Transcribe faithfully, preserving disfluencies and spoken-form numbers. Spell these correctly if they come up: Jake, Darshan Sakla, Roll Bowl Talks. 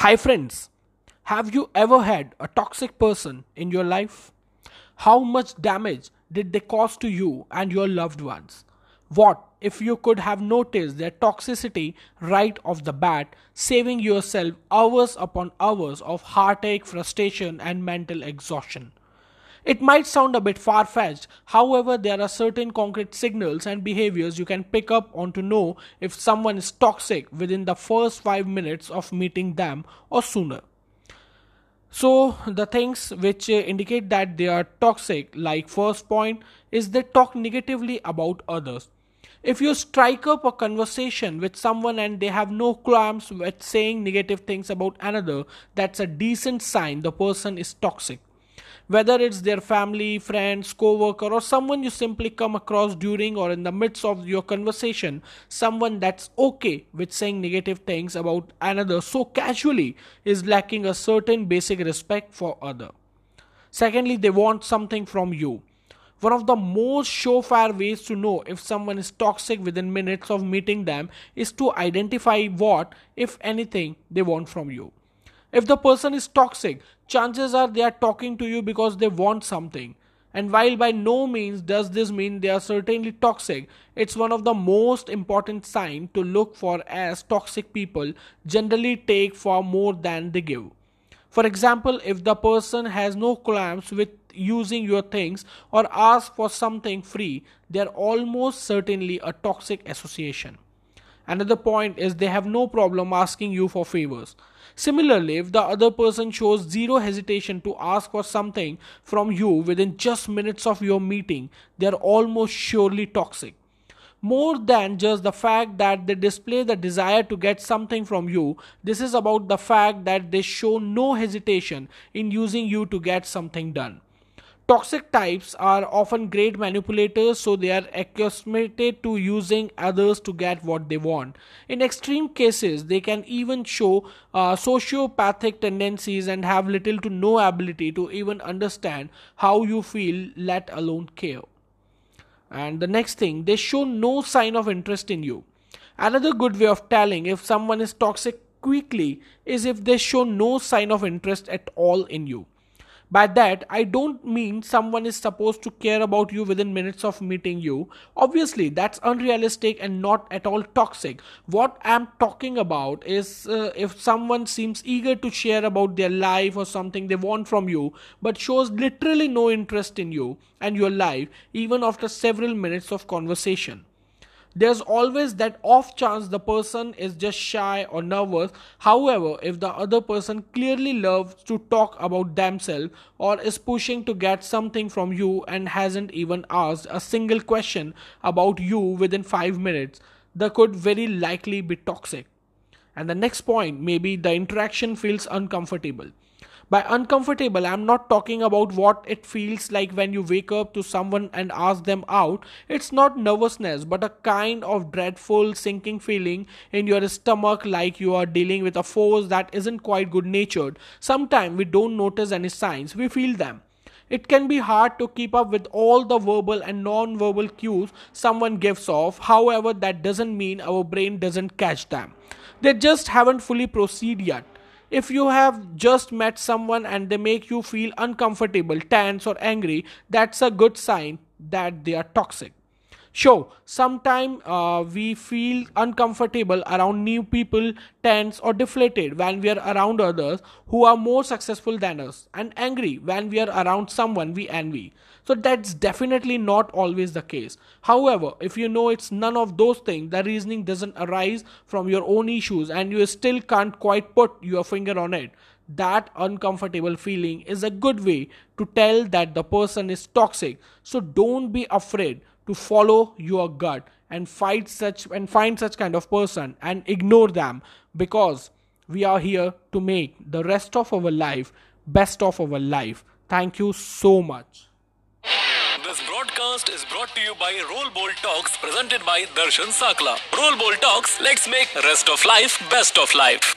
Hi friends, have you ever had a toxic person in your life? How much damage did they cause to you and your loved ones? What if you could have noticed their toxicity right off the bat, saving yourself hours upon hours of heartache, frustration and mental exhaustion? It might sound a bit far-fetched, however there are certain concrete signals and behaviors you can pick up on to know if someone is toxic within the first five minutes of meeting them or sooner. So the things which indicate that they are toxic, like first point, is they talk negatively about others. If you strike up a conversation with someone and they have no qualms with saying negative things about another, that's a decent sign the person is toxic. Whether it's their family, friends, co-worker or someone you simply come across during or in the midst of your conversation, someone that's okay with saying negative things about another so casually is lacking a certain basic respect for other. Secondly, they want something from you. One of the most surefire ways to know if someone is toxic within minutes of meeting them is to identify what, if anything, they want from you. If the person is toxic, chances are they are talking to you because they want something. And while by no means does this mean they are certainly toxic, it's one of the most important signs to look for, as toxic people generally take far more than they give. For example, if the person has no qualms with using your things or asks for something free, they are almost certainly a toxic association. Another point is they have no problem asking you for favors. Similarly, if the other person shows zero hesitation to ask for something from you within just minutes of your meeting, they are almost surely toxic. More than just the fact that they display the desire to get something from you, this is about the fact that they show no hesitation in using you to get something done. Toxic types are often great manipulators, so they are accustomed to using others to get what they want. In extreme cases, they can even show uh, sociopathic tendencies and have little to no ability to even understand how you feel, let alone care. And the next thing, they show no sign of interest in you. Another good way of telling if someone is toxic quickly is if they show no sign of interest at all in you. By that, I don't mean someone is supposed to care about you within minutes of meeting you. Obviously, that's unrealistic and not at all toxic. What I'm talking about is uh, if someone seems eager to share about their life or something they want from you, but shows literally no interest in you and your life even after several minutes of conversation. There's always that off chance the person is just shy or nervous. However, if the other person clearly loves to talk about themselves or is pushing to get something from you and hasn't even asked a single question about you within five minutes, they could very likely be toxic. And the next point, maybe the interaction feels uncomfortable. By uncomfortable, I'm not talking about what it feels like when you wake up to someone and ask them out. It's not nervousness, but a kind of dreadful sinking feeling in your stomach, like you are dealing with a force that isn't quite good-natured. Sometimes we don't notice any signs, we feel them. It can be hard to keep up with all the verbal and non-verbal cues someone gives off. However, that doesn't mean our brain doesn't catch them. They just haven't fully proceeded yet. If you have just met someone and they make you feel uncomfortable, tense or angry, that's a good sign that they are toxic. Sure, sometimes uh, we feel uncomfortable around new people, tense or deflated when we are around others who are more successful than us, and angry when we are around someone we envy. So that's definitely not always the case. However, if you know it's none of those things, the reasoning doesn't arise from your own issues and you still can't quite put your finger on it, that uncomfortable feeling is a good way to tell that the person is toxic. So don't be afraid to follow your gut and fight such and find such kind of person and ignore them, because we are here to make the rest of our life best of our life. Thank you so much. This broadcast is brought to you by Roll Bowl Talks, presented by Darshan Sakla. Roll Bowl Talks, let's make rest of life best of life.